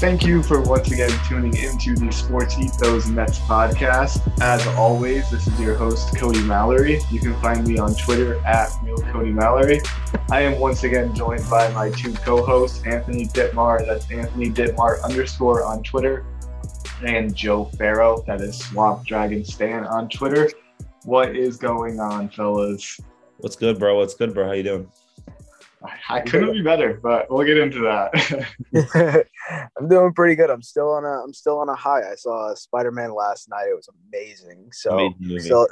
Thank you for once again tuning into the Sports Ethos Nets podcast. As always, this is your host, Cody Mallory. You can find me on Twitter at @RealCodyMallory. I am once again joined by my two co-hosts, Anthony Dittmar, that's Anthony Dittmar _ on Twitter, and Joe Farrow, that is Swamp Dragon Stan on Twitter. What is going on, fellas? What's good, bro? How you doing? I couldn't be better, but we'll get into that. I'm doing pretty good. I'm still on a high. I saw Spider-Man last night. It was amazing. So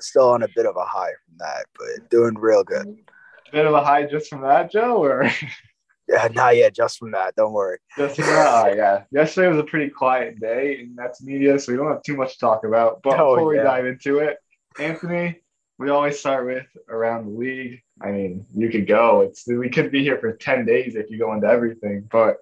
still on a bit of a high from that, but doing real good. A bit of a high just from that, Joe, or yeah, just from that. Don't worry. Just from that. Yeah. Yesterday was a pretty quiet day in Nets media, so we don't have too much to talk about. But before we dive into it, Anthony, we always start with around the league. I mean, you could go. We could be here for 10 days if you go into everything. But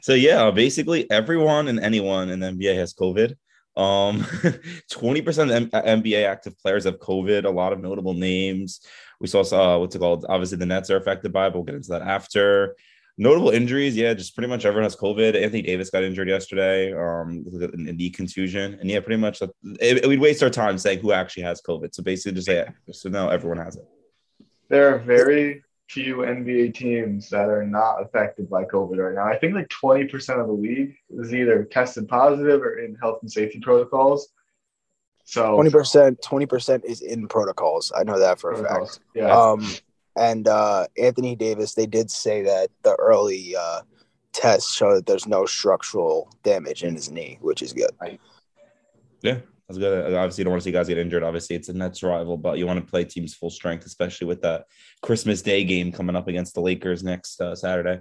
so, yeah, basically everyone and anyone in the NBA has COVID. 20% of NBA active players have COVID. A lot of notable names. We saw obviously the Nets are affected by, but we'll get into that after. Notable injuries. Yeah, just pretty much everyone has COVID. Anthony Davis got injured yesterday, a knee contusion. And yeah, pretty much we'd waste our time saying who actually has COVID. So basically just say, so now everyone has it. There are very few NBA teams that are not affected by COVID right now. I think like 20% of the league is either tested positive or in health and safety protocols. So 20% is in protocols. I know that for a fact. Yeah. And Anthony Davis, they did say that the early tests show that there's no structural damage in his knee, which is good. Yeah. I was gonna, obviously, you don't want to see guys get injured. Obviously, it's a Nets rival, but you want to play teams full strength, especially with that Christmas Day game coming up against the Lakers next Saturday.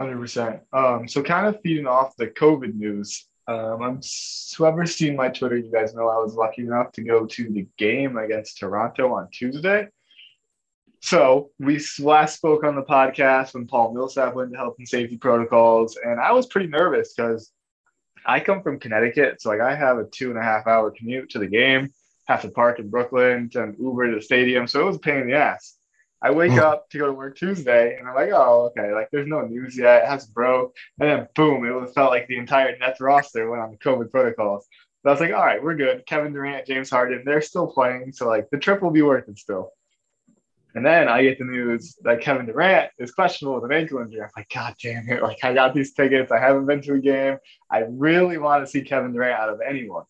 100%. So kind of feeding off the COVID news, whoever's seen my Twitter, you guys know I was lucky enough to go to the game against Toronto on Tuesday. So we last spoke on the podcast when Paul Millsap went to health and safety protocols, and I was pretty nervous because I come from Connecticut, so like I have a 2.5-hour commute to the game, have to park in Brooklyn, to Uber to the stadium, so it was a pain in the ass. I wake up to go to work Tuesday, and I'm like, oh, okay, like there's no news yet, it hasn't broke, and then boom, it felt like the entire Nets roster went on the COVID protocols. So I was like, all right, we're good. Kevin Durant, James Harden, they're still playing, so like the trip will be worth it still. And then I get the news that Kevin Durant is questionable with an ankle injury. I'm like, God damn it. Like, I got these tickets. I haven't been to a game. I really want to see Kevin Durant out of anyone.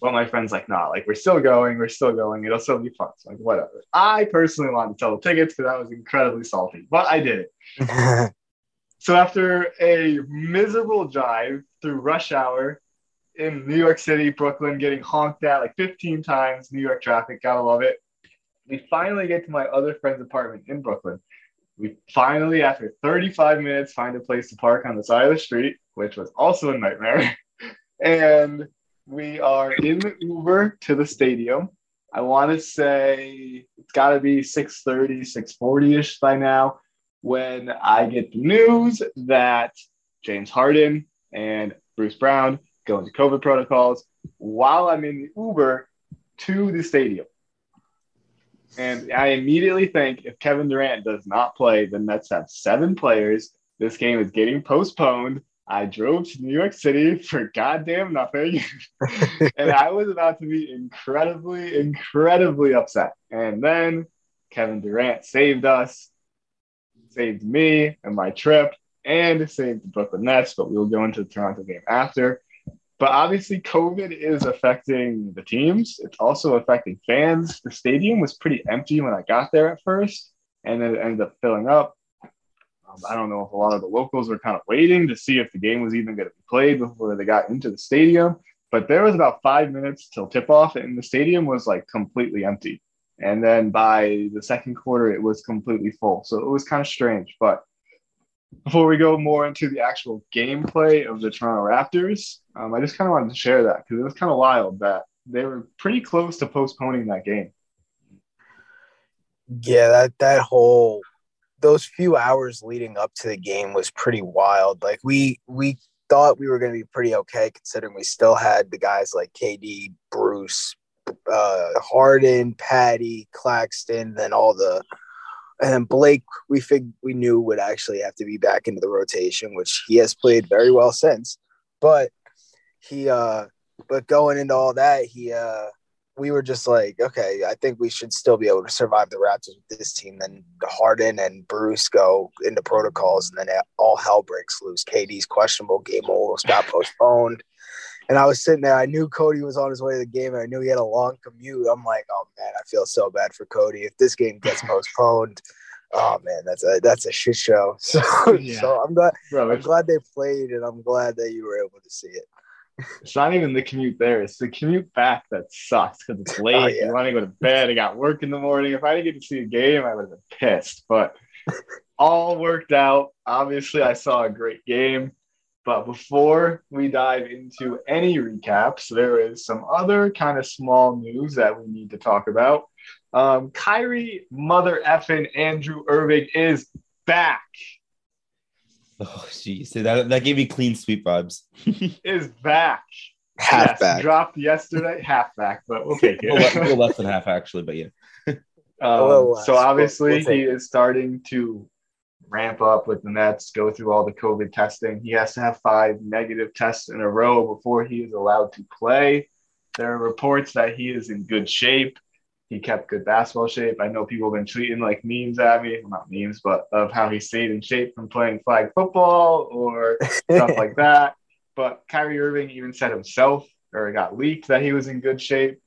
Well, my friend's like, nah, like, we're still going. It'll still be fun. So, like, whatever. I personally wanted to sell the tickets because I was incredibly salty, but I did it. So, after a miserable drive through rush hour in New York City, Brooklyn, getting honked at like 15 times, New York traffic, gotta love it. We finally get to my other friend's apartment in Brooklyn. We finally, after 35 minutes, find a place to park on the side of the street, which was also a nightmare. And we are in the Uber to the stadium. I want to say it's got to be 6:30, 6:40-ish by now when I get the news that James Harden and Bruce Brown go into COVID protocols while I'm in the Uber to the stadium. And I immediately think if Kevin Durant does not play, the Nets have 7 players. This game is getting postponed. I drove to New York City for goddamn nothing. And I was about to be incredibly upset. And then Kevin Durant saved us, saved me and my trip, and saved the Brooklyn Nets. But we will go into the Toronto game after. But obviously, COVID is affecting the teams. It's also affecting fans. The stadium was pretty empty when I got there at first, and then it ended up filling up. I don't know if a lot of the locals were kind of waiting to see if the game was even going to be played before they got into the stadium. But there was about 5 minutes till tip-off, and the stadium was, like, completely empty. And then by the second quarter, it was completely full. So it was kind of strange. But before we go more into the actual gameplay of the Toronto Raptors, I just kind of wanted to share that because it was kind of wild that they were pretty close to postponing that game. Yeah, that whole – those few hours leading up to the game was pretty wild. Like, we thought we were going to be pretty okay considering we still had the guys like KD, Bruce, Harden, Patty, Claxton, and then Blake, we knew would actually have to be back into the rotation, which he has played very well since. But going into all that, we were just like, okay, I think we should still be able to survive the Raptors with this team. Then Harden and Bruce go into protocols, and then all hell breaks loose. KD's questionable, game almost got postponed. And I was sitting there. I knew Cody was on his way to the game, and I knew he had a long commute. I'm like, oh, man, I feel so bad for Cody. If this game gets postponed, oh, man, that's a shit show. So, yeah. I'm glad they played, and I'm glad that you were able to see it. It's not even the commute there. It's the commute back that sucks because it's late. Oh, yeah. You want to go to bed. I got work in the morning. If I didn't get to see a game, I would have been pissed. But all worked out. Obviously, I saw a great game. But before we dive into any recaps, there is some other kind of small news that we need to talk about. Kyrie mother effing Andrew Irving is back. Oh, geez. That gave me clean sweep vibes. Is back. Halfback. Yes, dropped yesterday. Halfback, but we'll take it. A little less than half, actually, but yeah. So obviously he is starting to ramp up with the Nets, go through all the COVID testing. He has to have 5 negative tests in a row before he is allowed to play. There are reports that he is in good shape. He kept good basketball shape. I know people have been tweeting like memes at me, well, not memes, but of how he stayed in shape from playing flag football or stuff like that. But Kyrie Irving even said himself, or it got leaked that he was in good shape.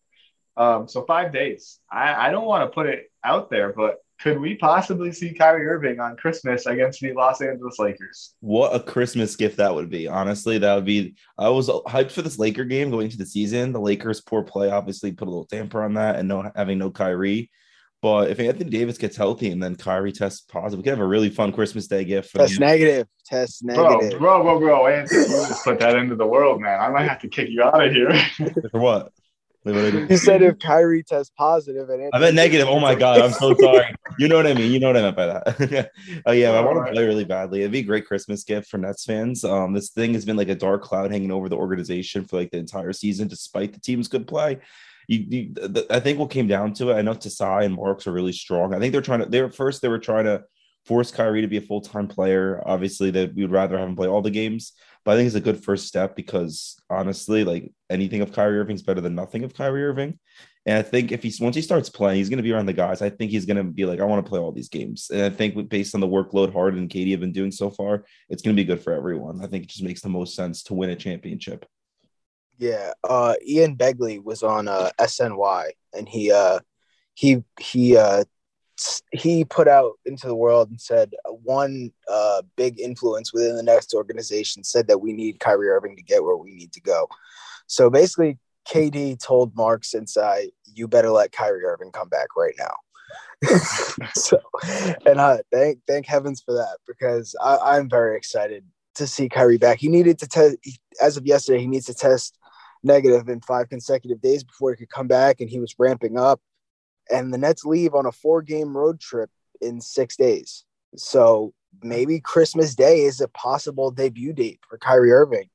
So 5 days. I don't want to put it out there, but could we possibly see Kyrie Irving on Christmas against the Los Angeles Lakers? What a Christmas gift that would be. Honestly, that would be – I was hyped for this Laker game going into the season. The Lakers' poor play obviously put a little damper on that and having no Kyrie. But if Anthony Davis gets healthy and then Kyrie tests positive, we could have a really fun Christmas Day gift. Test negative. Bro, Anthony, you just put that into the world, man. I might have to kick you out of here. For what? You said if Kyrie tests positive and I meant negative. Oh my God, I'm so sorry. You know what I mean? You know what I meant by that. Oh yeah, I want to play really badly. It'd be a great Christmas gift for Nets fans. This thing has been like a dark cloud hanging over the organization for like the entire season, despite the team's good play. I think what came down to it. I know Tsai and Marks are really strong. I think they were trying to force Kyrie to be a full-time player. Obviously, that we would rather have him play all the games. But I think it's a good first step because, honestly, like anything of Kyrie Irving is better than nothing of Kyrie Irving. And I think once he starts playing, he's going to be around the guys. I think he's going to be like, I want to play all these games. And I think based on the workload Harden and KD have been doing so far, it's going to be good for everyone. I think it just makes the most sense to win a championship. Yeah. Ian Begley was on SNY, and he put out into the world and said one big influence within the Nets organization said that we need Kyrie Irving to get where we need to go. So basically, KD told Marks and Tsai, you better let Kyrie Irving come back right now. Thank heavens for that because I'm very excited to see Kyrie back. He needed to test as of yesterday. He needs to test negative in 5 consecutive days before he could come back, and he was ramping up. And the Nets leave on a 4-game road trip in 6 days. So maybe Christmas Day is a possible debut date for Kyrie Irving.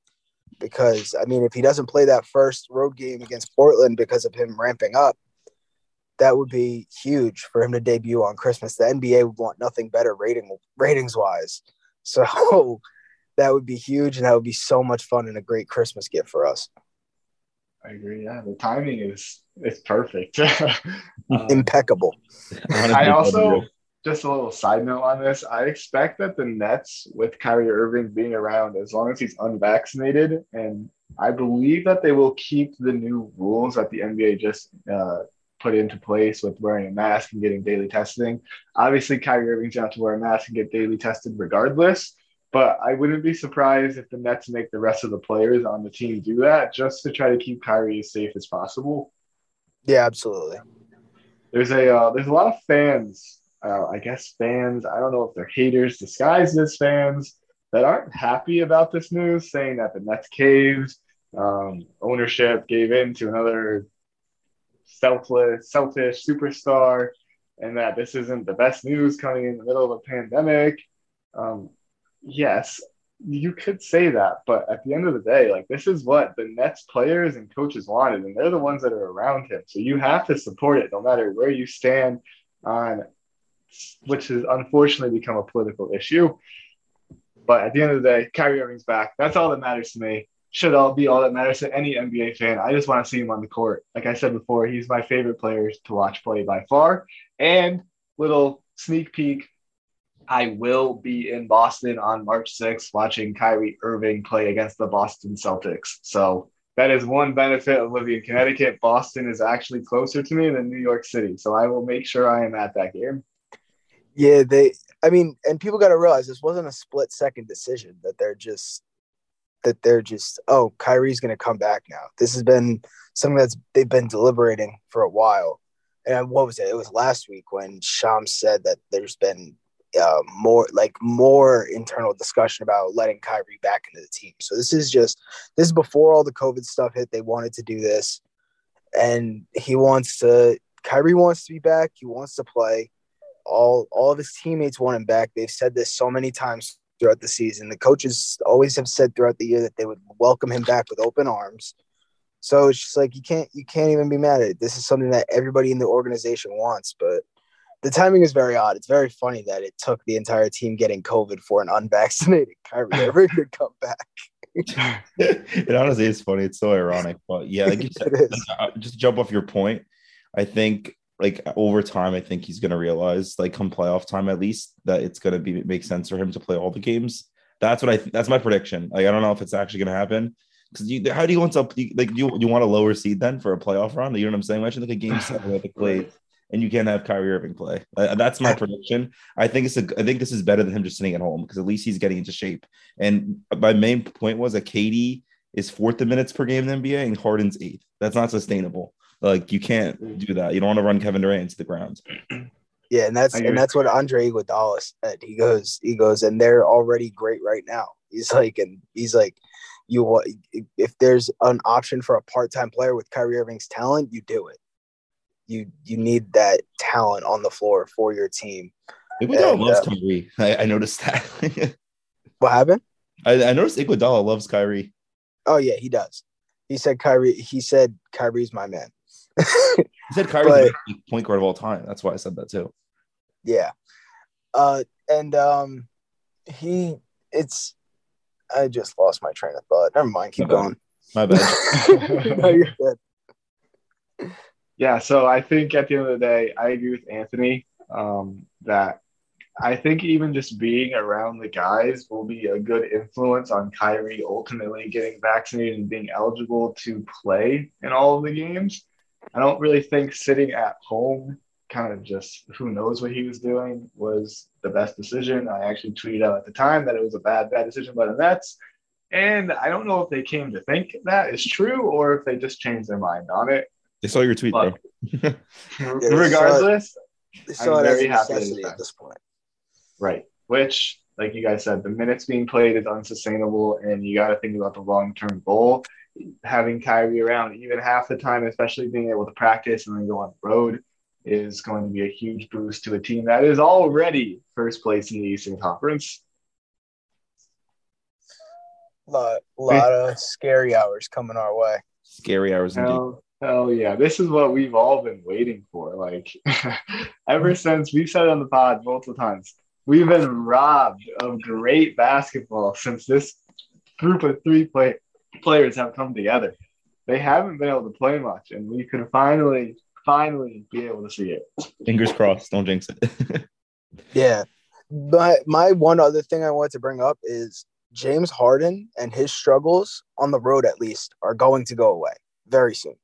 Because, I mean, if he doesn't play that first road game against Portland because of him ramping up, that would be huge for him to debut on Christmas. The NBA would want nothing better ratings-wise. So that would be huge, and that would be so much fun and a great Christmas gift for us. I agree. Yeah, the timing is perfect. Impeccable. I also just a little side note on this. I expect that the Nets, with Kyrie Irving being around, as long as he's unvaccinated, and I believe that they will keep the new rules that the NBA just put into place with wearing a mask and getting daily testing. Obviously, Kyrie Irving's going to have to wear a mask and get daily tested regardless, but I wouldn't be surprised if the Nets make the rest of the players on the team do that just to try to keep Kyrie as safe as possible. Yeah, absolutely. There's a lot of fans, I guess fans, I don't know if they're haters disguised as fans, that aren't happy about this news, saying that the Nets caved, ownership gave in to another selfish superstar, and that this isn't the best news coming in the middle of a pandemic. Yes, you could say that, but at the end of the day, like, this is what the Nets players and coaches wanted, and they're the ones that are around him. So you have to support it no matter where you stand on, which has unfortunately become a political issue. But at the end of the day, Kyrie Irving's back. That's all that matters to me. Should all be all that matters to any NBA fan. I just want to see him on the court. Like I said before, he's my favorite player to watch play by far. And little sneak peek, I will be in Boston on March 6th watching Kyrie Irving play against the Boston Celtics. So that is one benefit of living in Connecticut. Boston is actually closer to me than New York City. So I will make sure I am at that game. Yeah, and people got to realize this wasn't a split-second decision that they're just, oh, Kyrie's going to come back now. This has been something that they've been deliberating for a while. And what was it? It was last week when Shams said that there's been more internal discussion about letting Kyrie back into the team. So this is before all the COVID stuff hit. They wanted to do this. And Kyrie wants to be back. He wants to play. All of his teammates want him back. They've said this so many times throughout the season. The coaches always have said throughout the year that they would welcome him back with open arms. So it's just like you can't even be mad at it. This is something that everybody in the organization wants, but the timing is very odd. It's very funny that it took the entire team getting COVID for an unvaccinated Kyrie Irving to come back. It honestly is funny. It's so ironic, but yeah, like you said, just jump off your point. I think, like, over time, I think he's going to realize, like, come playoff time at least, that it's going to make sense for him to play all the games. That's what that's my prediction. Like, I don't know if it's actually going to happen, because how do you want to, like, you want a lower seed then for a playoff round? You know what I'm saying? Imagine, like, a game 7 that they played and you can't have Kyrie Irving play. That's my prediction. I think this is better than him just sitting at home, because at least he's getting into shape. And my main point was that KD is fourth in minutes per game in the NBA and Harden's eighth. That's not sustainable. Like, you can't do that. You don't want to run Kevin Durant into the ground. Yeah, and that's what Andre Iguodala said. He goes, and they're already great right now. He's like, if there's an option for a part-time player with Kyrie Irving's talent, you do it. You need that talent on the floor for your team. Iguodala loves Kyrie. I noticed that. What happened? I noticed Iguodala loves Kyrie. Oh yeah, he does. He said Kyrie's my man. He said Kyrie's the point guard of all time. That's why I said that too. Yeah. I just lost my train of thought. Never mind. Keep going. My bad. No, you're good. Yeah. So I think at the end of the day, I agree with Anthony that I think even just being around the guys will be a good influence on Kyrie ultimately getting vaccinated and being eligible to play in all of the games. I don't really think sitting at home, kind of just who knows what he was doing, was the best decision. I actually tweeted out at the time that it was a bad decision by the Nets. And I don't know if they came to think that is true or if they just changed their mind on it. They saw your tweet, but, though. Regardless, I'm very happy at this point. Right, which, like you guys said, the minutes being played is unsustainable, and you got to think about the long-term goal. Having Kyrie around even half the time, especially being able to practice and then go on the road, is going to be a huge boost to a team that is already first place in the Eastern Conference. A lot of scary hours coming our way. Scary hours indeed. Hell yeah, this is what we've all been waiting for. Like, ever since, we've said it on the pod multiple times, we've been robbed of great basketball since this group of three players have come together. They haven't been able to play much, and we could finally be able to see it. Fingers crossed. Don't jinx it. Yeah. But my one other thing I wanted to bring up is James Harden and his struggles on the road, at least, are going to go away very soon.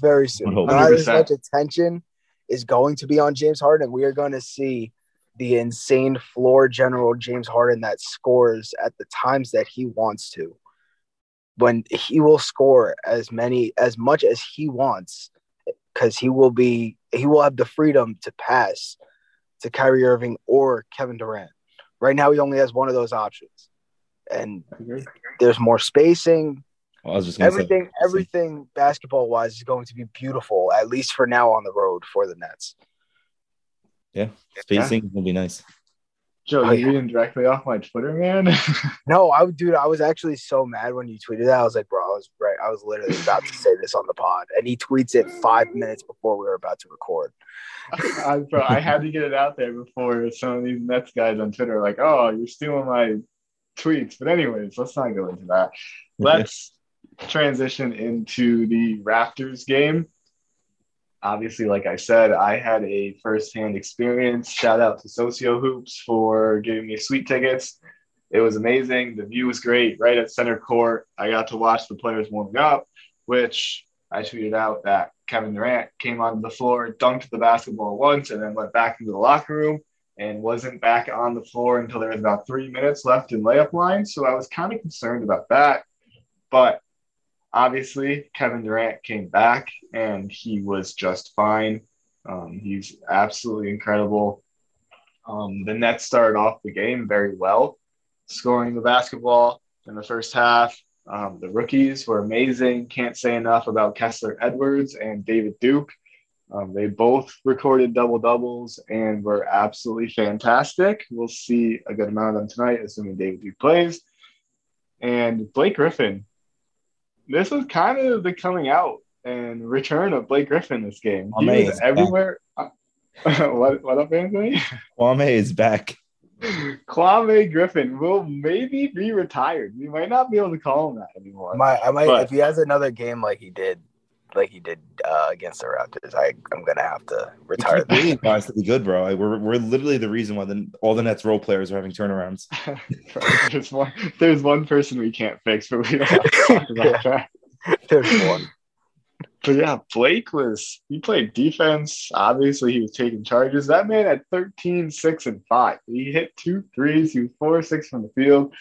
Very soon. 100%. Not as much attention is going to be on James Harden. We are going to see the insane floor general James Harden that scores at the times that he wants to, when he will score as much as he wants, because he will have the freedom to pass to Kyrie Irving or Kevin Durant. Right now, he only has one of those options, and there's more spacing. Well, I was just gonna everything basketball-wise is going to be beautiful, at least for now on the road for the Nets. Yeah, spacing will be nice. Joe, you're reading directly off my Twitter, man. No, I was actually so mad when you tweeted that. I was like, bro, I was right. I was literally about to say this on the pod, and he tweets it 5 minutes before we were about to record. Bro, I had to get it out there before some of these Nets guys on Twitter are like, "Oh, you're stealing my tweets." But anyways, let's not go into that. Let's transition into the Raptors game. Obviously, like I said, I had a firsthand experience. Shout out to Socio Hoops for giving me sweet tickets. It was amazing. The view was great right at center court. I got to watch the players warming up, which I tweeted out that Kevin Durant came onto the floor, dunked the basketball once, and then went back into the locker room and wasn't back on the floor until there was about 3 minutes left in layup line. So I was kind of concerned about that. But obviously, Kevin Durant came back, and he was just fine. He's absolutely incredible. The Nets started off the game very well, scoring the basketball in the first half. The rookies were amazing. Can't say enough about Kessler Edwards and David Duke. They both recorded double-doubles and were absolutely fantastic. We'll see a good amount of them tonight, assuming David Duke plays. And Blake Griffin. This was kind of the coming out and return of Blake Griffin this game. He was everywhere. What up, Anthony? Kwame is back. Kwame Griffin will maybe be retired. We might not be able to call him that anymore. If he has another game like he did against the Raptors, I'm going to have to retire. Really guys to be good, bro. We're literally the reason why all the Nets role players are having turnarounds. there's one person we can't fix, but we don't have to talk about that. There's one. But yeah, Blake he played defense. Obviously, he was taking charges. That man had 13, 6, and 5. He hit 2 threes. He was 4, 6 from the field.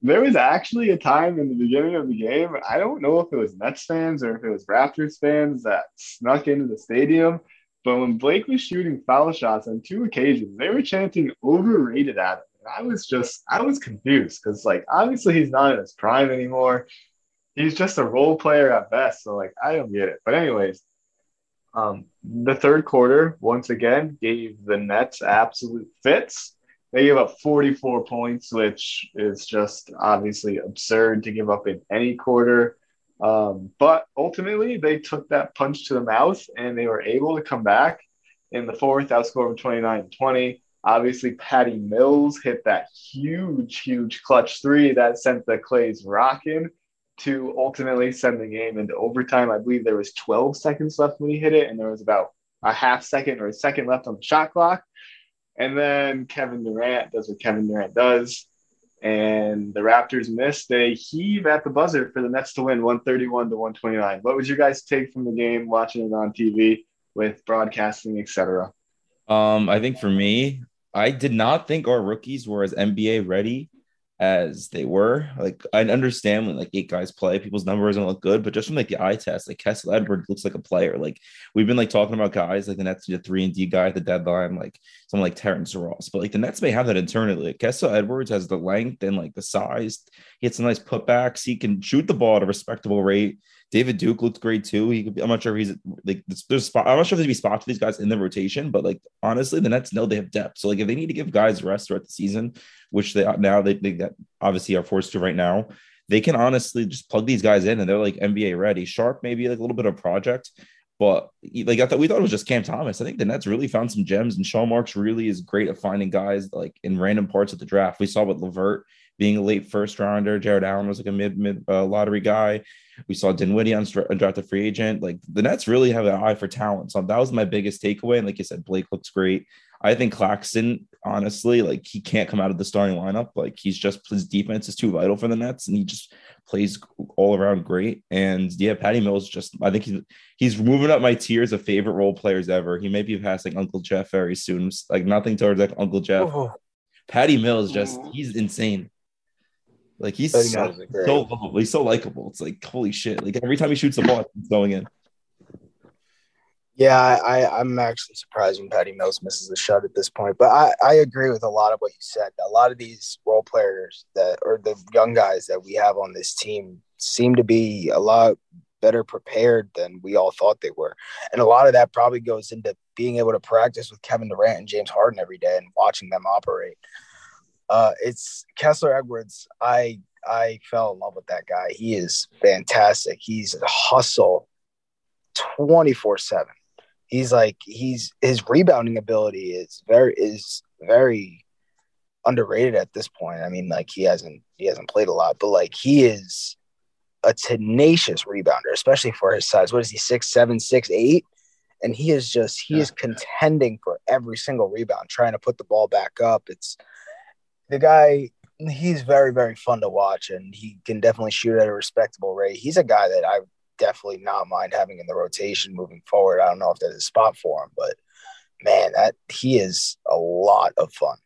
There was actually a time in the beginning of the game, I don't know if it was Nets fans or if it was Raptors fans that snuck into the stadium, but when Blake was shooting foul shots on 2 occasions, they were chanting overrated at him. And I was confused because, like, obviously he's not in his prime anymore. He's just a role player at best. So, like, I don't get it. But anyways, the third quarter, once again, gave the Nets absolute fits. They gave up 44 points, which is just obviously absurd to give up in any quarter. But ultimately, they took that punch to the mouth, and they were able to come back in the fourth, outscoring 29-20. Obviously, Patty Mills hit that huge, huge clutch three that sent the Clays rocking to ultimately send the game into overtime. I believe there was 12 seconds left when he hit it, and there was about a half second or a second left on the shot clock. And then Kevin Durant does what Kevin Durant does, and the Raptors miss. They heave at the buzzer for the Nets to win 131-129. What was your guys' take from the game, watching it on TV with broadcasting, etc.? I think for me, I did not think our rookies were as NBA ready as they were. Like, I understand when, like, 8 guys play, people's numbers don't look good, but just from, like, the eye test, like, Kessler Edwards looks like a player. Like, we've been, like, talking about guys like the Nets need a 3-and-D guy at the deadline, like someone like Terrence Ross, but, like, the Nets may have that internally. Like, Kessler Edwards has the length and, like, the size. He hits some nice putbacks. He can shoot the ball at a respectable rate. David Duke looked great too. He could be, I'm not sure if he's like there's spot. I'm not sure if there's be spots for these guys in the rotation, but, like, honestly, the Nets know they have depth. So, like, if they need to give guys rest throughout the season, which they that obviously are forced to right now, they can honestly just plug these guys in and they're, like, NBA ready. Sharp maybe like a little bit of project, but, like, we thought it was just Cam Thomas. I think the Nets really found some gems, and Sean Marks really is great at finding guys, like, in random parts of the draft. We saw with LeVert being a late first rounder. Jared Allen was, like, a mid lottery guy. We saw Dinwiddie on undrafted free agent. Like, the Nets really have an eye for talent. So that was my biggest takeaway. And, like you said, Blake looks great. I think Claxton, honestly, like, he can't come out of the starting lineup. Like, he's just, his defense is too vital for the Nets, and he just plays all around great. And yeah, Patty Mills, just, I think he's moving up my tiers of favorite role players ever. He may be passing Uncle Jeff very soon. Like, nothing towards like Uncle Jeff. Oh. Patty Mills, just, he's insane. Like, he's so lovable. He's so likable. It's like, holy shit. Like, every time he shoots the ball, it's going in. Yeah, I'm actually surprised when Patty Mills misses a shot at this point. But I agree with a lot of what you said. A lot of these role players that – or the young guys that we have on this team seem to be a lot better prepared than we all thought they were. And a lot of that probably goes into being able to practice with Kevin Durant and James Harden every day and watching them operate. It's Kessler Edwards. I fell in love with that guy. He is fantastic. He's a hustle 24/7. He's like, his rebounding ability is very underrated at this point. I mean, like, he hasn't played a lot, but like, he is a tenacious rebounder, especially for his size. What is he, 6'7", 6'8"? And he is just, he is contending for every single rebound, trying to put the ball back up. It's, the guy, he's very, very fun to watch, and he can definitely shoot at a respectable rate. He's a guy that I definitely not mind having in the rotation moving forward. I don't know if there's a spot for him, but man, that he is a lot of fun.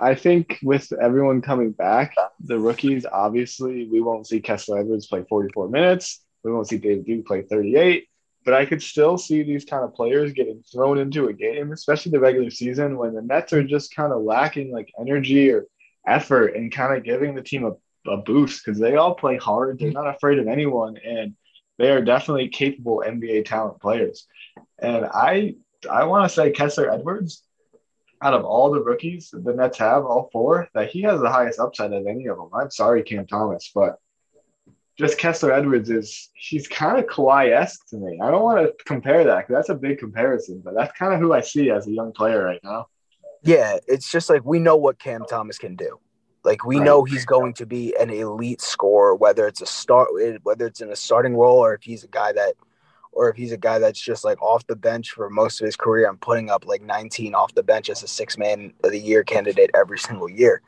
I think with everyone coming back, the rookies, obviously, we won't see Kessler Edwards play 44 minutes. We won't see David Duke play 38. But I could still see these kind of players getting thrown into a game, especially the regular season, when the Nets are just kind of lacking like energy or effort and kind of giving the team a boost, because they all play hard. They're not afraid of anyone, and they are definitely capable NBA talent players. And I want to say Kessler Edwards, out of all the rookies the Nets have, all four, that he has the highest upside of any of them. I'm sorry, Cam Thomas, but just Kessler Edwards is, he's kind of Kawhi-esque to me. I don't want to compare that, because that's a big comparison, but that's kind of who I see as a young player right now. Yeah, it's just like, we know what Cam Thomas can do. Like, we know he's going to be an elite scorer, whether it's whether it's in a starting role, or if he's a guy that, or if he's a guy that's just like off the bench for most of his career and putting up like 19 off the bench as a six-man of the year candidate every single year.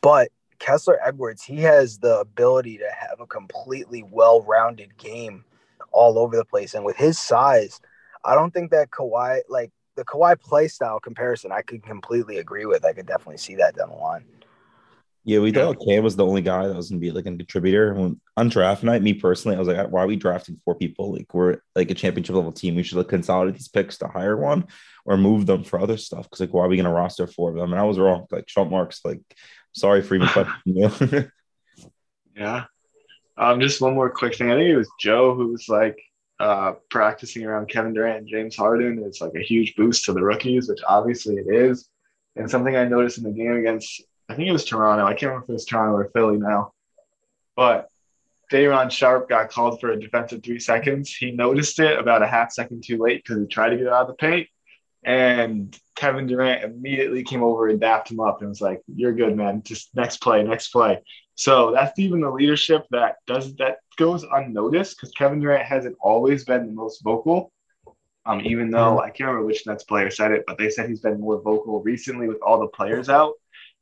But Kessler Edwards, he has the ability to have a completely well-rounded game all over the place. And with his size, I don't think that Kawhi, like the Kawhi play style comparison, I could completely agree with. I could definitely see that down the line. Yeah, we thought Cam was the only guy that was going to be like a contributor. On draft night, me personally, I was like, why are we drafting four people? Like, we're like a championship level team. We should like consolidate these picks to hire one or move them for other stuff. Because like, why are we going to roster four of them? And I was wrong. Like, Sean Marks, like, sorry for even questioning you. Yeah. Just one more quick thing. I think it was Joe who was like practicing around Kevin Durant and James Harden. It's like a huge boost to the rookies, which obviously it is. And something I noticed in the game against, I think it was Toronto. I can't remember if it was Toronto or Philly now. But Day'Ron Sharp got called for a defensive 3 seconds. He noticed it about a half second too late because he tried to get out of the paint. And Kevin Durant immediately came over and dapped him up and was like, "You're good, man. Just next play. So that's even the leadership that goes unnoticed, because Kevin Durant hasn't always been the most vocal, even though I can't remember which Nets player said it, but they said he's been more vocal recently with all the players out.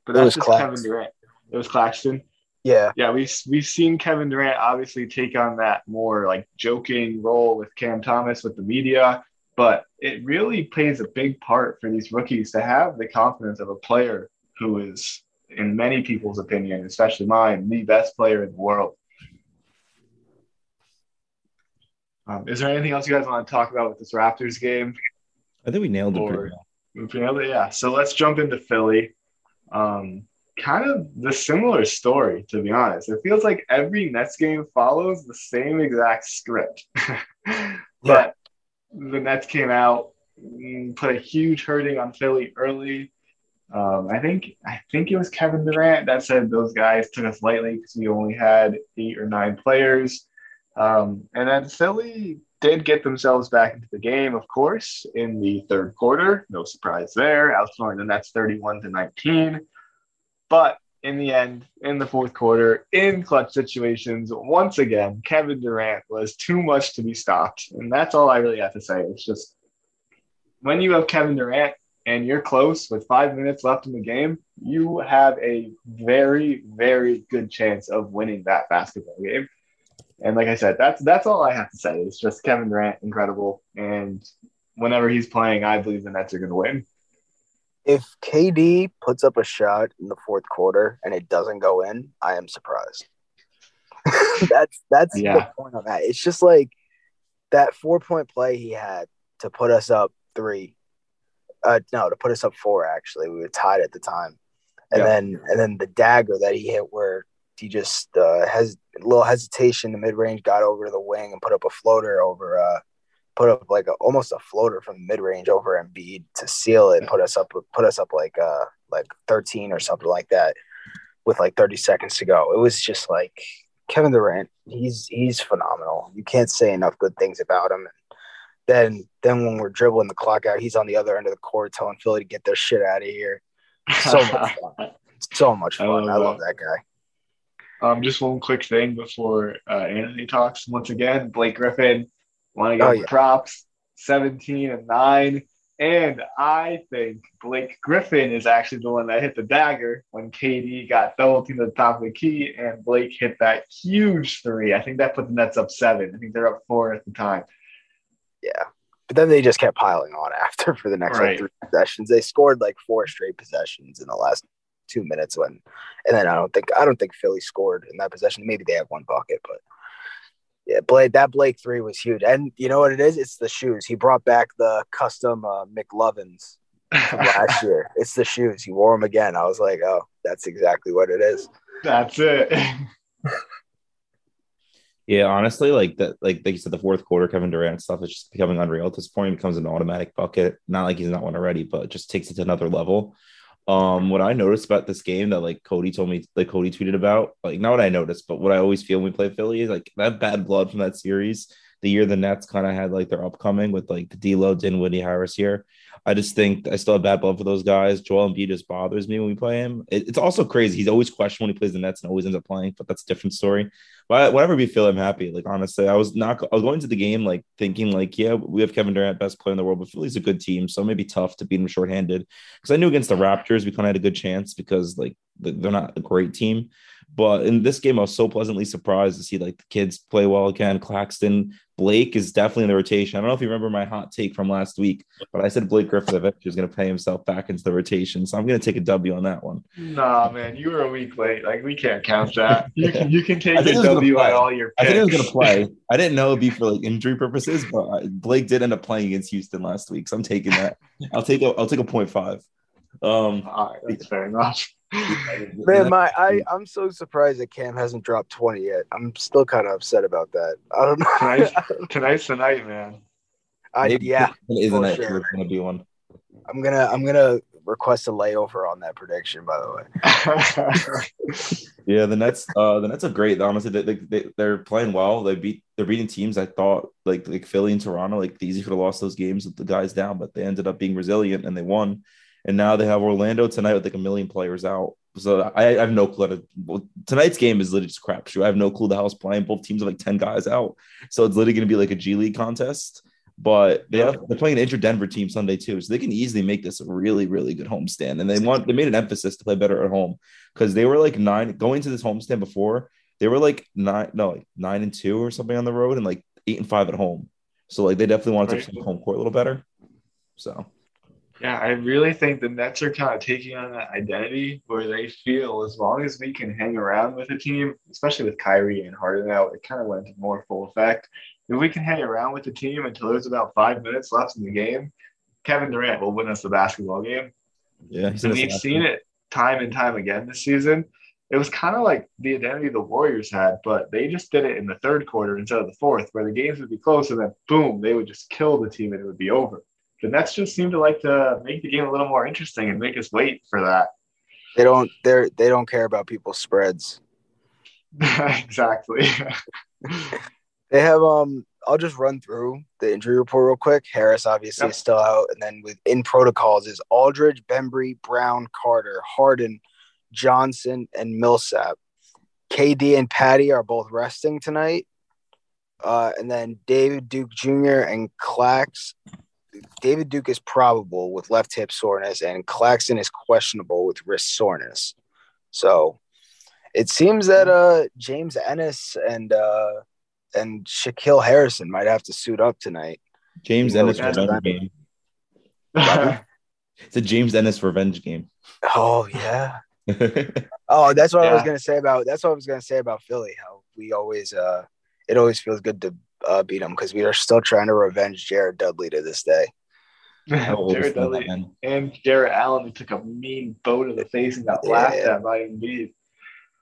But that's just Kevin Durant. It was Claxton. Yeah, we've seen Kevin Durant obviously take on that more like joking role with Cam Thomas with the media. But it really plays a big part for these rookies to have the confidence of a player who is, in many people's opinion, especially mine, the best player in the world. Is there anything else you guys want to talk about with this Raptors game? I think we nailed it pretty well. We nailed it, yeah. So let's jump into Philly. Kind of the similar story, to be honest. It feels like every Nets game follows the same exact script. But the Nets came out, put a huge hurting on Philly early. I think it was Kevin Durant that said those guys took us lightly because we only had 8 or 9 players. And then Philly did get themselves back into the game, of course, in the third quarter. No surprise there, outscoring the Nets 31-19. But in the end, in the fourth quarter, in clutch situations, once again, Kevin Durant was too much to be stopped. And that's all I really have to say. It's just when you have Kevin Durant and you're close with 5 minutes left in the game, you have a very, very good chance of winning that basketball game. And like I said, that's all I have to say. It's just Kevin Durant, incredible. And whenever he's playing, I believe the Nets are going to win. If KD puts up a shot in the fourth quarter and it doesn't go in, I am surprised. That's the point of that. It's just like that 4-point play he had to put us up three. No, to put us up four, actually. We were tied at the time. And then the dagger that he hit where he just has a little hesitation in the mid-range, got over to the wing and put up a floater over almost a floater from the mid-range over Embiid to seal it and put us up like 13 or something like that with like 30 seconds to go. It was just like Kevin Durant, he's phenomenal. You can't say enough good things about him. Then when we're dribbling the clock out, he's on the other end of the court telling Philly to get their shit out of here. So much fun. So much fun. I love that guy. Just one quick thing before Anthony talks. Once again, Blake Griffin, want to give props, 17 and 9. And I think Blake Griffin is actually the one that hit the dagger when KD got double teamed to the top of the key, and Blake hit that huge three. I think that put the Nets up 7. I think they're up 4 at the time. Yeah, but then they just kept piling on after for the next three possessions. They scored like 4 straight possessions in the last 2 minutes, and then I don't think Philly scored in that possession. Maybe they had one bucket, but yeah, Blake three was huge. And you know what it is? It's the shoes. He brought back the custom McLovins from last year. It's the shoes. He wore them again. I was like, oh, that's exactly what it is. That's it. Yeah, honestly, like you said, the fourth quarter Kevin Durant stuff is just becoming unreal at this point. It becomes an automatic bucket. Not like he's not one already, but it just takes it to another level. What I noticed about this game that Cody tweeted about, like not what I noticed, but what I always feel when we play Philly is like that bad blood from that series. The year the Nets kind of had like their upcoming with like the D'Lo, Dinwiddie, Harris here. I just think I still have bad blood for those guys. Joel Embiid just bothers me when we play him. It's also crazy. He's always questioned when he plays the Nets and always ends up playing, but that's a different story. But whenever we feel, I'm happy. Like, honestly, I was going to the game, like thinking like, yeah, we have Kevin Durant, best player in the world, but Philly's a good team. So it may be tough to beat him shorthanded because I knew against the Raptors, we kind of had a good chance because like they're not a great team. But in this game, I was so pleasantly surprised to see like the kids play well again. Claxton, Blake is definitely in the rotation. I don't know if you remember my hot take from last week, but I said Blake Griffin eventually is going to pay himself back into the rotation. So I'm going to take a W on that one. Nah, man, you were a week late. Like we can't count that. You can take a W on all your picks. I think it was going to play. I didn't know it'd be for like injury purposes, but Blake did end up playing against Houston last week, so I'm taking that. I'll take a 0.5. All right, that's fair enough. Man, I'm so surprised that Cam hasn't dropped 20 yet. I'm still kind of upset about that. I don't know. Tonight's the night, man. Sure. It's gonna be one. I'm gonna request a layover on that prediction. By the way. Yeah, the Nets are great. Honestly, they're playing well. They're beating teams I thought like Philly and Toronto. Like they easily could have lost those games with the guys down, but they ended up being resilient and they won. And now they have Orlando tonight with like a million players out. So I have no clue. Tonight's game is literally just crapshoot. I have no clue the hell's playing. Both teams have like 10 guys out. So it's literally going to be like a G League contest. But they're playing an injured Denver team Sunday too. So they can easily make this a really, really good homestand. And they made an emphasis to play better at home because they were like 9 going to this homestand before. They were like 9-2 or something on the road and like 8-5 at home. So like they definitely wanted to play home court a little better. So. Yeah, I really think the Nets are kind of taking on that identity where they feel as long as we can hang around with a team, especially with Kyrie and Harden out, it kind of went into more full effect. If we can hang around with the team until there's about 5 minutes left in the game, Kevin Durant will win us the basketball game. Yeah, and we've seen it time and time again this season. It was kind of like the identity the Warriors had, but they just did it in the third quarter instead of the fourth, where the games would be close, and then, boom, they would just kill the team and it would be over. The Nets just seem to like to make the game a little more interesting and make us wait for that. They don't care about people's spreads. Exactly. They have I'll just run through the injury report real quick. Harris obviously is still out, and then within protocols is Aldridge, Bembry, Brown, Carter, Harden, Johnson, and Millsap. KD and Patty are both resting tonight. And then David Duke Jr. and Clax. David Duke is probable with left hip soreness, and Claxton is questionable with wrist soreness. So it seems that James Ennis and Shaquille Harrison might have to suit up tonight. James Ennis revenge game. It's a James Ennis revenge game. Oh yeah. Oh, that's what I was gonna say about. That's what I was gonna say about Philly. How we always, it always feels good to beat them because we are still trying to revenge Jared Dudley to this day. Jared Dudley and Jared Allen, who took a mean bow to the face and got laughed at by Embiid.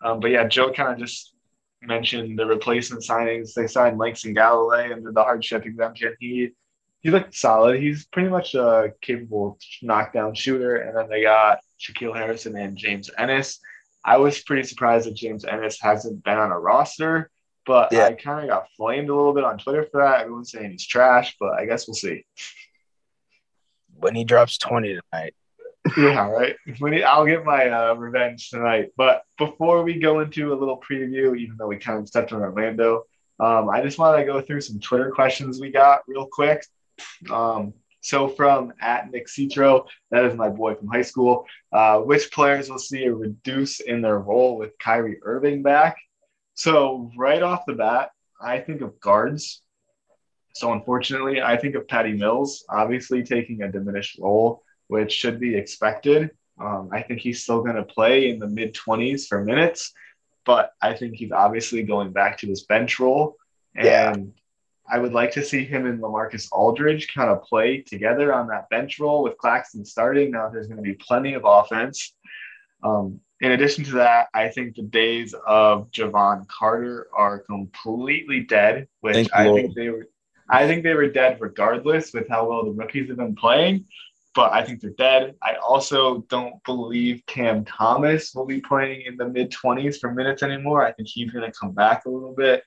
But yeah, Joe kind of just mentioned the replacement signings. They signed Langston Galloway under the hardship exemption. He looked solid. He's pretty much a capable knockdown shooter. And then they got Shaquille Harrison and James Ennis. I was pretty surprised that James Ennis hasn't been on a roster, but I kind of got flamed a little bit on Twitter for that. Everyone's saying he's trash, but I guess we'll see. When he drops 20 tonight. Yeah, right. I'll get my revenge tonight. But before we go into a little preview, even though we kind of stepped on Orlando, I just want to go through some Twitter questions we got real quick. So from @NickCitro, that is my boy from high school. Which players will see a reduce in their role with Kyrie Irving back? So right off the bat, I think of guards. So unfortunately, I think of Patty Mills, obviously taking a diminished role, which should be expected. I think he's still going to play in the mid-20s for minutes, but I think he's obviously going back to his bench role. And I would like to see him and LaMarcus Aldridge kind of play together on that bench role with Claxton starting. Now there's going to be plenty of offense. In addition to that, I think the days of Javon Carter are completely dead, which I think they were dead regardless with how well the rookies have been playing. But I think they're dead. I also don't believe Cam Thomas will be playing in the mid-20s for minutes anymore. I think he's going to come back a little bit.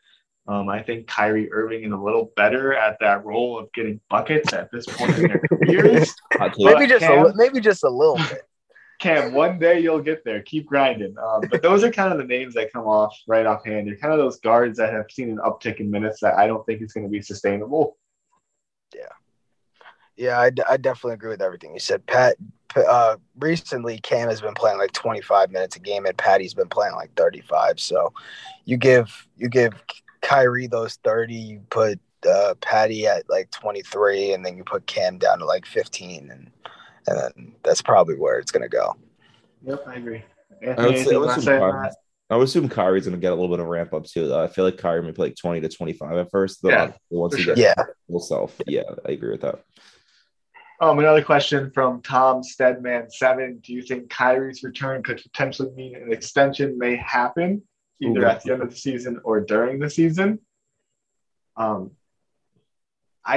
I think Kyrie Irving is a little better at that role of getting buckets at this point in their careers. Maybe just a little bit. Cam, one day you'll get there. Keep grinding. But those are kind of the names that come off right offhand. They're kind of those guards that have seen an uptick in minutes that I don't think is going to be sustainable. Yeah, I definitely agree with everything you said. Pat, recently Cam has been playing like 25 minutes a game, and Patty's been playing like 35. So you give Kyrie those 30, you put Patty at like 23, and then you put Cam down to like 15, and then that's probably where it's going to go. Yep, I agree. I would assume Kyrie's going to get a little bit of ramp up too. I feel like Kyrie may play like 20 to 25 at first. Yeah, I agree with that. Another question from Tom Steadman7. Do you think Kyrie's return could potentially mean an extension may happen either at the end of the season or during the season? I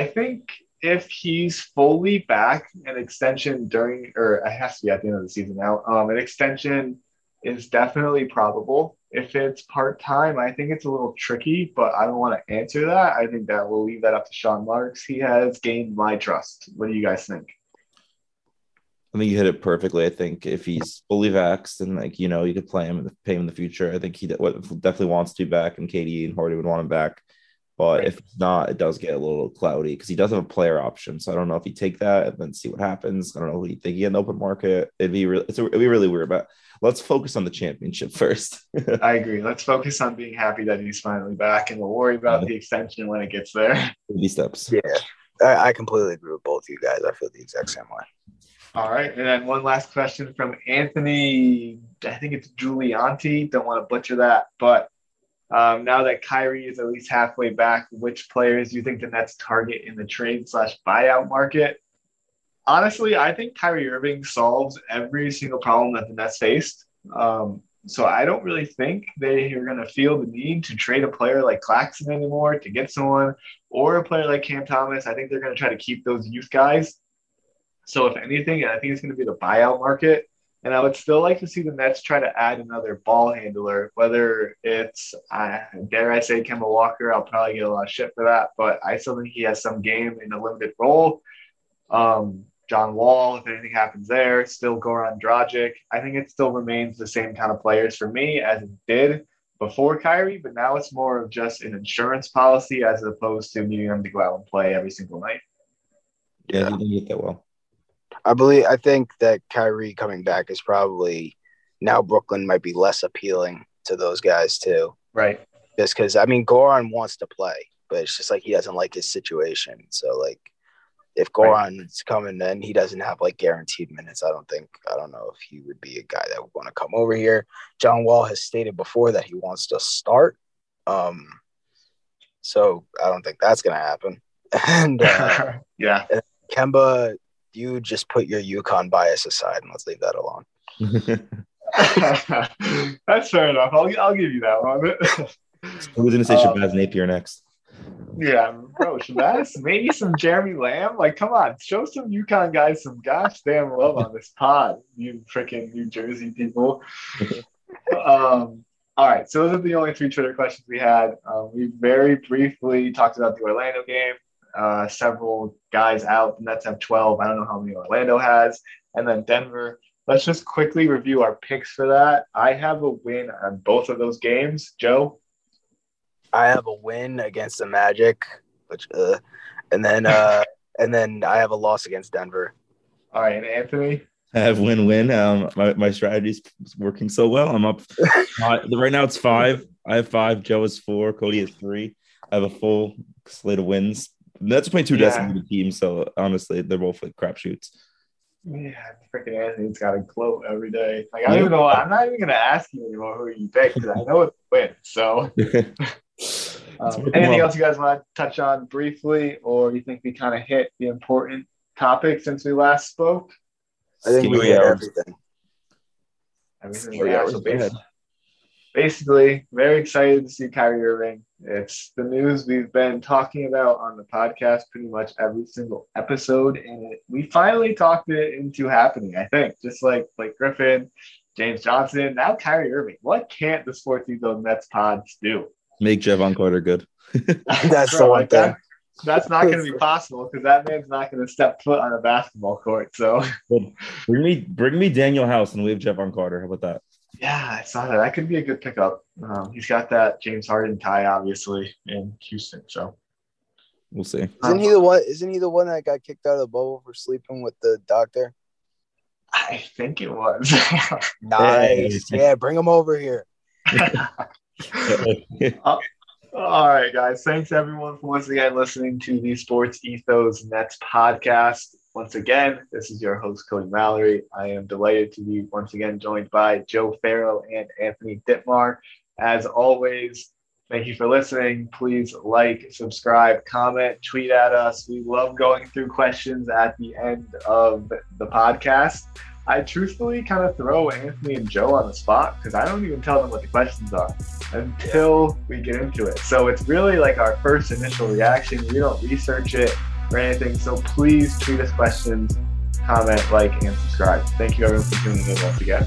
think if he's fully back, an extension during, or it has to be at the end of the season now, an extension is definitely probable. If it's part-time, I think it's a little tricky, but I don't want to answer that. I think that we'll leave that up to Sean Marks. He has gained my trust. What do you guys think? I think you hit it perfectly. I think if he's fully vaxxed and, like, you know, you could play him and pay him in the future, I think he definitely wants to be back, and KD and Hardy would want him back. But if not, it does get a little cloudy because he does have a player option. So I don't know if you take that and then see what happens. I don't know who you think in the open market. It'd be really weird. But let's focus on the championship first. I agree. Let's focus on being happy that he's finally back, and we'll worry about the extension when it gets there. These steps. Yeah, I completely agree with both of you guys. I feel the exact same way. All right, and then one last question from Anthony. I think it's Giulianti. Don't want to butcher that, but. Now that Kyrie is at least halfway back, which players do you think the Nets target in the trade/buyout market? Honestly, I think Kyrie Irving solves every single problem that the Nets faced. So I don't really think they are going to feel the need to trade a player like Claxton anymore to get someone, or a player like Cam Thomas. I think they're going to try to keep those youth guys. So if anything, I think it's going to be the buyout market. And I would still like to see the Nets try to add another ball handler, whether it's, dare I say, Kemba Walker. I'll probably get a lot of shit for that, but I still think he has some game in a limited role. John Wall, if anything happens there, still Goran Dragic. I think it still remains the same kind of players for me as it did before Kyrie, but now it's more of just an insurance policy as opposed to needing them to go out and play every single night. Yeah, he didn't hit that well. I think that Kyrie coming back is probably now Brooklyn might be less appealing to those guys too. Right. Just because, I mean, Goran wants to play, but it's just like he doesn't like his situation. So, like, if Goran's coming in, he doesn't have, like, guaranteed minutes. I don't know if he would be a guy that would want to come over here. John Wall has stated before that he wants to start. So I don't think that's going to happen. And yeah, Kemba, you just put your UConn bias aside and let's leave that alone. That's fair enough. I'll give you that one. Who was going to say Shabazz Napier next? Yeah, bro, Shabazz, maybe some Jeremy Lamb. Like, come on, show some UConn guys some gosh damn love on this pod, you freaking New Jersey people. All right, so those are the only three Twitter questions we had. We very briefly talked about the Orlando game. Several guys out. The Nets have 12. I don't know how many Orlando has. And then Denver. Let's just quickly review our picks for that. I have a win on both of those games. Joe? I have a win against the Magic, which, and then I have a loss against Denver. All right, and Anthony? I have win-win. My strategy's working so well. I'm up. Right now it's 5. I have 5. Joe is 4. Cody is 3. I have a full slate of wins. That's playing two decimated teams, so honestly, they're both like crapshoots. Yeah, freaking Anthony's got a gloat every day. Like, I don't even know. I'm not even gonna ask you anymore who you pick because I know it's win. So, anything else you guys want to touch on briefly, or you think we kind of hit the important topic since we last spoke? I think we hit everything. Basically, very excited to see Kyrie Irving. It's the news we've been talking about on the podcast pretty much every single episode, and we finally talked it into happening, I think. Just like Blake Griffin, James Johnson, now Kyrie Irving. What can't the Sports Ethos Nets pods do? Make Javon Carter good. That's the one thing. That's not going to be possible because that man's not going to step foot on a basketball court. So bring me Daniel House and we have Javon Carter. How about that? Yeah, I saw that. That could be a good pickup. He's got that James Harden tie, obviously, in Houston. So we'll see. Isn't he the one that got kicked out of the bubble for sleeping with the doctor? I think it was. Nice. Yeah, bring him over here. All right, guys. Thanks, everyone, for once again listening to the Sports Ethos Nets podcast. Once again, this is your host, Cody Mallory. I am delighted to be once again joined by Joe Farrow and Anthony Dittmar. As always, thank you for listening. Please like, subscribe, comment, tweet at us. We love going through questions at the end of the podcast. I truthfully kind of throw Anthony and Joe on the spot because I don't even tell them what the questions are until we get into it. So it's really like our first initial reaction. We don't research it or anything, so please tweet us questions, comment, like, and subscribe. Thank you everyone for tuning in once again.